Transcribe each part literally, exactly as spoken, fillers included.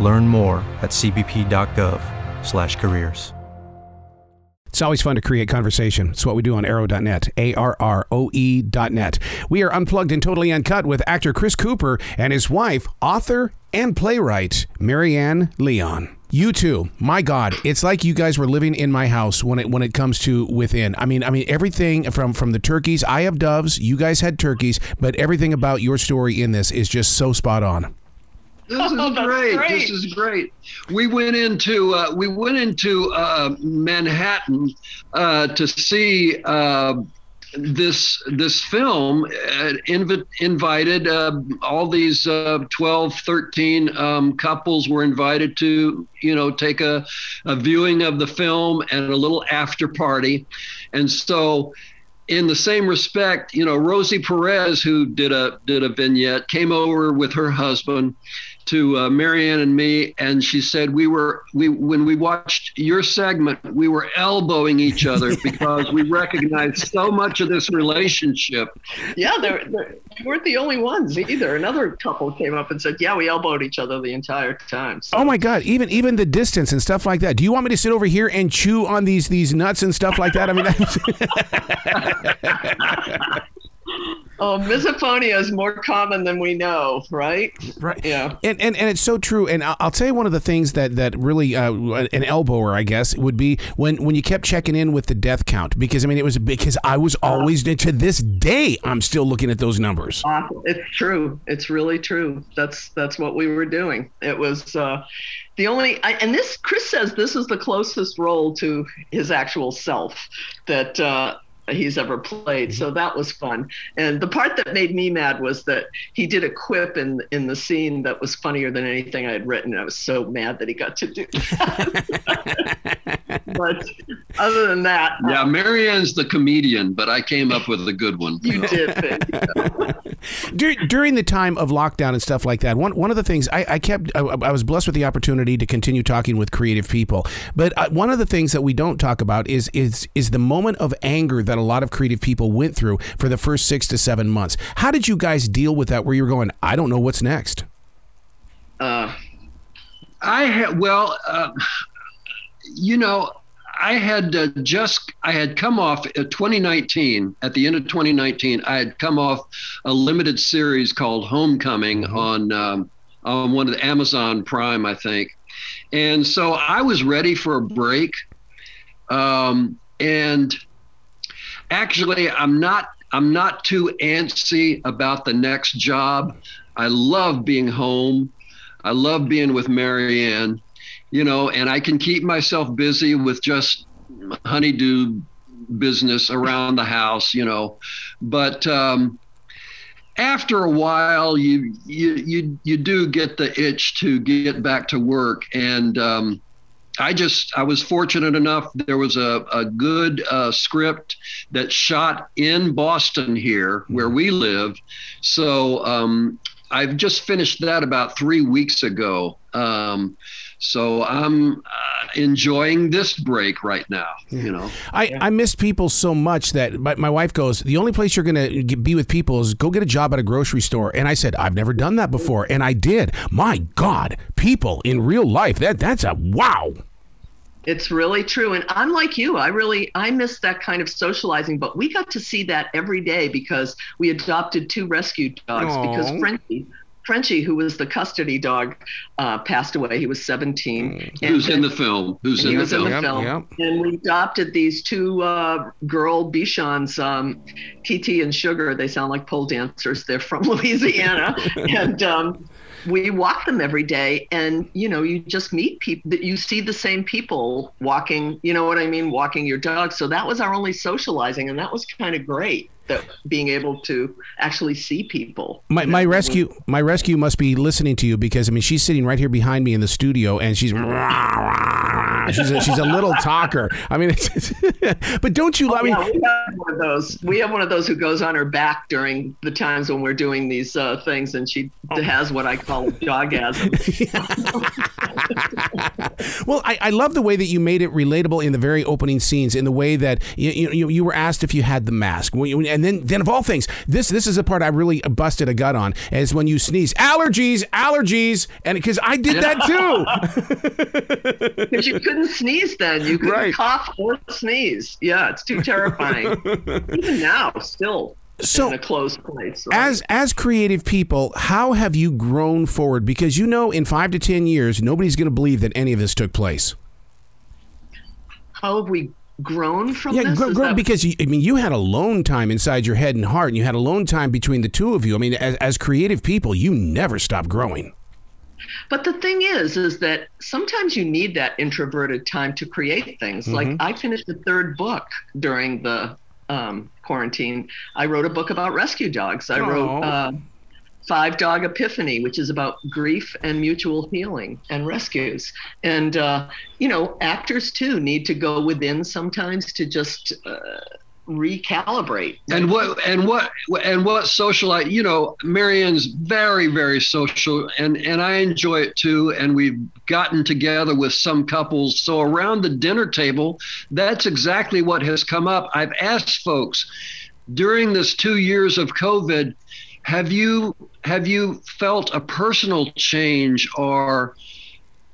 Learn more at c b p dot gov slash careers. It's always fun to create conversation. It's what we do on arrow dot net, A R R O E dot net. We are unplugged and totally uncut with actor Chris Cooper and his wife, author and playwright, Marianne Leon. You too. My God, it's like you guys were living in my house when it when it comes to within. I mean, I mean everything from from the turkeys. I have doves. You guys had turkeys, but everything about your story in this is just so spot on. This is oh, great. great. This is great. We went into uh, we went into uh, Manhattan uh, to see uh, this this film. Uh, inv- invited uh, all these uh, twelve, thirteen um, couples were invited to you know take a, a viewing of the film and a little after party, and so. In the same respect, you know, Rosie Perez, who did a did a vignette, came over with her husband to uh, Marianne and me, and she said we were we when we watched your segment, we were elbowing each other because we recognized so much of this relationship. Yeah, they're, they're, they weren't the only ones either. Another couple came up and said, "Yeah, we elbowed each other the entire time." So. Oh my God! Even even the distance and stuff like that. Do you want me to sit over here and chew on these these nuts and stuff like that? I mean. That's... Oh, misophonia is more common than we know, right? Right. Yeah. And and, and it's so true. And I'll, I'll tell you one of the things that that really uh, an elbower, I guess, would be when, when you kept checking in with the death count. Because, I mean, it was because I was always, to this day, I'm still looking at those numbers. Awesome. It's true. It's really true. That's that's what we were doing. It was uh, the only, I, and this, Chris says this is the closest role to his actual self that, uh he's ever played. So that was fun. And the part that made me mad was that he did a quip in in the scene that was funnier than anything I had written. I was so mad that he got to do that. But other than that. Yeah, um, Marianne's the comedian, but I came up with a good one. You did. Dur- during the time of lockdown and stuff like that, one one of the things I, I kept, I, I was blessed with the opportunity to continue talking with creative people. But uh, one of the things that we don't talk about is is is the moment of anger that a lot of creative people went through for the first six to seven months. How did you guys deal with that? Where you were going, I don't know what's next. Uh, I had well, uh, you know. I had uh, just, I had come off uh, twenty nineteen, at the end of twenty nineteen, I had come off a limited series called Homecoming on um, on one of the Amazon Prime, I think. And so I was ready for a break. Um, and actually, I'm not, I'm not too antsy about the next job. I love being home. I love being with Marianne. You know, and I can keep myself busy with just honeydew business around the house, you know. But um, after a while, you, you you you do get the itch to get back to work. And um, I just, I was fortunate enough. There was a, a good uh, script that shot in Boston here where we live. So um, I've just finished that about three weeks ago. Um, So I'm uh, enjoying this break right now, you know. I, yeah. I miss people so much that my, my wife goes, the only place you're going to be with people is go get a job at a grocery store. And I said, I've never done that before. And I did. My God, people in real life, that that's a wow. It's really true. And I'm like you. I really, I miss that kind of socializing, but we got to see that every day because we adopted two rescue dogs. Aww. Because Frenchie, Frenchie, who was the custody dog, uh, passed away. He was seventeen. And, Who's in the film? Who's in the film? In the film. Yep, yep. And we adopted these two uh, girl Bichons, um, Kiki and Sugar. They sound like pole dancers. They're from Louisiana. and um, we walk them every day. And, you know, you just meet people that you see the same people walking, you know what I mean? Walking your dog. So that was our only socializing. And that was kind of great. That being able to actually see people. My my rescue my rescue must be listening to you, because I mean she's sitting right here behind me in the studio, and she's she's a, she's a little talker. I mean, it's, it's, but don't you? Oh, I mean, yeah, we have one of those. We have one of those who goes on her back during the times when we're doing these uh, things, and she oh. has what I call dogasm. Well, I, I love the way that you made it relatable in the very opening scenes, in the way that you you, you were asked if you had the mask. And then, then of all things, this this is the part I really busted a gut on, is when you sneeze, allergies, allergies. And because I did yeah. that too. Because you couldn't sneeze then. You couldn't right. cough or sneeze. Yeah, it's too terrifying. Even now, still. So in a closed place, right? as as creative people, how have you grown forward? Because, you know, in five to ten years, nobody's going to believe that any of this took place. How have we grown from yeah, this? Yeah, grown that- because, you, I mean, you had alone time inside your head and heart, and you had alone time between the two of you. I mean, as, as creative people, you never stop growing. But the thing is, is that sometimes you need that introverted time to create things. Mm-hmm. Like I finished the third book during the um, quarantine. I wrote a book about rescue dogs. I Aww. wrote uh, Five Dog Epiphany, which is about grief and mutual healing and rescues. And, uh, you know, actors too need to go within sometimes to just uh, recalibrate. And what, and what, and what socialite, you know, Marianne's very, very social, and, and I enjoy it too. And we've gotten together with some couples. So around the dinner table, that's exactly what has come up. I've asked folks during this two years of COVID, have you, have you felt a personal change, or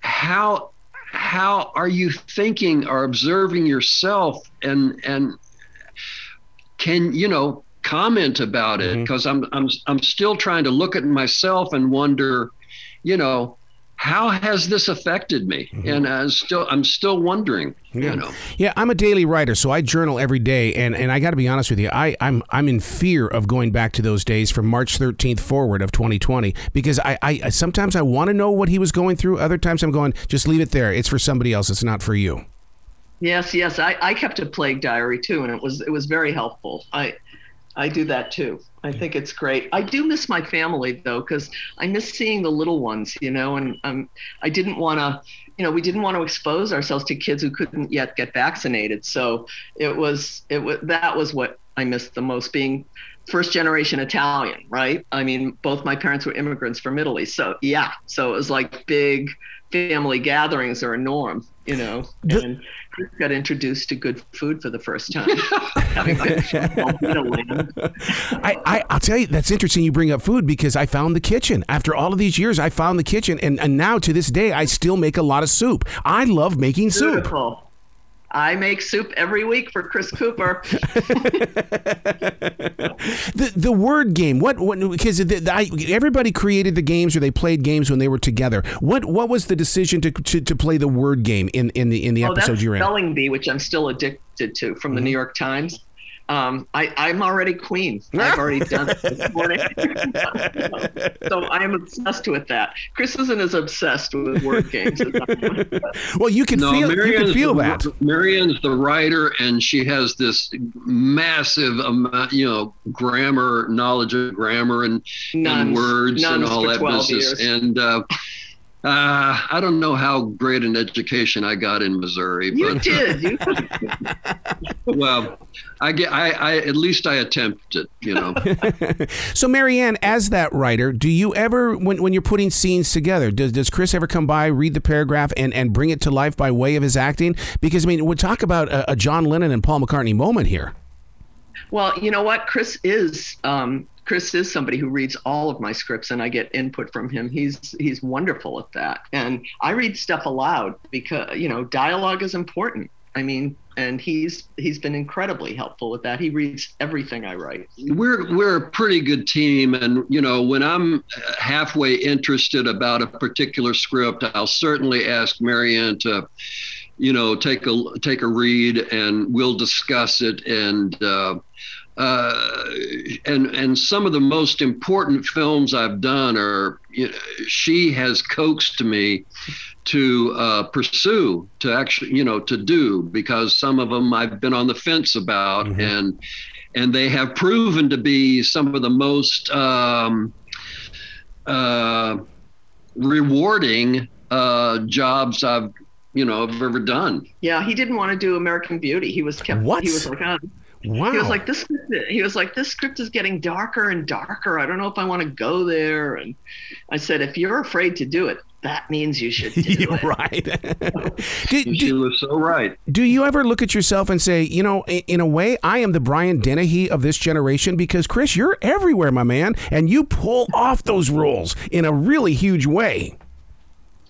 how, how are you thinking or observing yourself, and, and, can, you know, comment about it, because mm-hmm. I'm I'm I'm still trying to look at myself and wonder, you know, how has this affected me? Mm-hmm. And I'm still I'm still wondering, yeah. you know. Yeah, I'm a daily writer, so I journal every day, and, and I got to be honest with you, I I'm I'm in fear of going back to those days from March thirteenth forward of twenty twenty, because I I sometimes I want to know what he was going through, other times I'm going, just leave it there. It's for somebody else. It's not for you. Yes, yes. I, I kept a plague diary too, and it was it was very helpful. I I do that too. I think it's great. I do miss my family though, because I miss seeing the little ones, you know. And um, I didn't want to, you know, we didn't want to expose ourselves to kids who couldn't yet get vaccinated. So it was it was that was what I missed the most, being first generation Italian, right? I mean, both my parents were immigrants from Italy, so yeah. So it was like big family gatherings are a norm, you know. And Chris got introduced to good food for the first time. I, I, I'll tell you, that's interesting you bring up food, because I found the kitchen. After all of these years, I found the kitchen. And, and now to this day, I still make a lot of soup. I love making Beautiful. soup. I make soup every week for Chris Cooper. the the word game. What what because the, the, I, everybody created the games, or they played games when they were together. What what was the decision to to, to play the word game in, in the in the oh, episode you're in? Spelling bee, which I'm still addicted to, from mm-hmm. the New York Times. Um, I, I'm already queen. I've already done it this morning. So I am obsessed with that. Chris isn't as obsessed with word games as I am. Well, you can no, feel, you can feel the, that. Marianne's the writer, and she has this massive amount, you know, grammar, knowledge of grammar and, nuns, and words and all that business. Years. And uh, Uh, I don't know how great an education I got in Missouri. You but, did. You well, I get. I, I at least I attempted. You know. So, Marianne, as that writer, do you ever, when when you're putting scenes together, does does Chris ever come by, read the paragraph, and and bring it to life by way of his acting? Because I mean, we talk about a, a John Lennon and Paul McCartney moment here. Well, you know what, Chris is. Um, Chris is somebody who reads all of my scripts, and I get input from him. He's he's wonderful at that. And I read stuff aloud because, you know, dialogue is important. I mean, and he's he's been incredibly helpful with that. He reads everything I write. We're we're a pretty good team. And, you know, when I'm halfway interested about a particular script, I'll certainly ask Marianne to, you know, take a take a read, and we'll discuss it. And uh, uh, and and some of the most important films I've done are, you know, she has coaxed me to uh, pursue, to actually, you know, to do, because some of them I've been on the fence about, mm-hmm. and and they have proven to be some of the most um, uh, rewarding uh, jobs I've. you know, I've ever done. Yeah, he didn't want to do American Beauty. He was kept. What? He was like, oh. Wow. He was like this. He was like this script is getting darker and darker. I don't know if I want to go there. And I said, if you're afraid to do it, that means you should do it. Right. do, do, she was so right. Do you ever look at yourself and say, you know, in, in a way, I am the Brian Dennehy of this generation, because Chris, you're everywhere, my man, and you pull off those roles in a really huge way.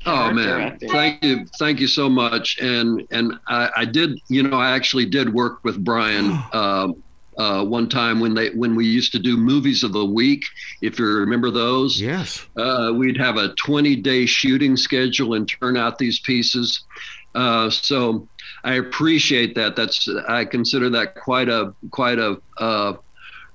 Oh man, thank you, thank you so much, and and I, I did, you know, I actually did work with Brian uh, uh, one time when they when we used to do movies of the week, if you remember those. Yes. Uh, we'd have a twenty-day shooting schedule and turn out these pieces, uh, so I appreciate that. That's I consider that quite a quite a uh,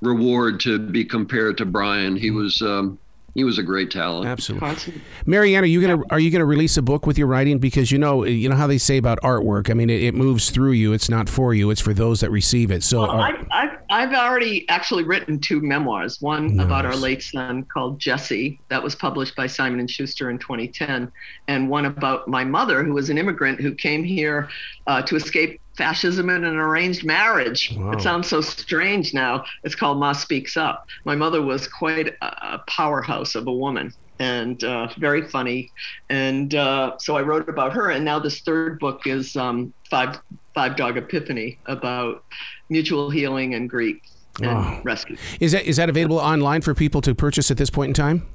reward to be compared to Brian. He was. Um, He was a great talent. Absolutely. Marianne, are you gonna are you gonna release a book with your writing? Because you know you know how they say about artwork. I mean, it, it moves through you. It's not for you. It's for those that receive it. So well, I've, I've I've already actually written two memoirs. One nice. About our late son called Jesse, that was published by Simon and Schuster in twenty ten, and one about my mother, who was an immigrant who came here uh, to escape fascism and an arranged marriage. Wow. It sounds so strange now. It's called Ma Speaks Up. My mother was quite a powerhouse of a woman, and uh, very funny. And uh, so I wrote about her. And now this third book is um, Five Five Dog Epiphany, about mutual healing and grief and oh. rescue. Is that is that available online for people to purchase at this point in time?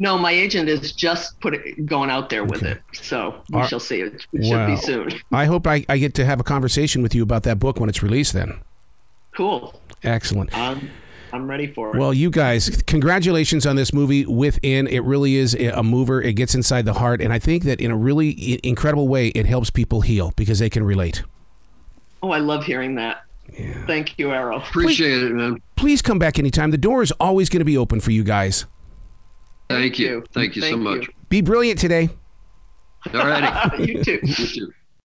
No, my agent is just put it, going out there with okay. it. So we Our, shall see. It, it wow. should be soon. I hope I, I get to have a conversation with you about that book when it's released then. Cool. Excellent. Um, I'm ready for it. Well, you guys, congratulations on this movie, Within. It really is a mover. It gets inside the heart. And I think that in a really incredible way, it helps people heal because they can relate. Oh, I love hearing that. Yeah. Thank you, Arrow. Appreciate please, it, man. Please come back anytime. The door is always going to be open for you guys. Thank, Thank you. you. Thank you Thank so much. You. Be brilliant today. All righty. You too. You too.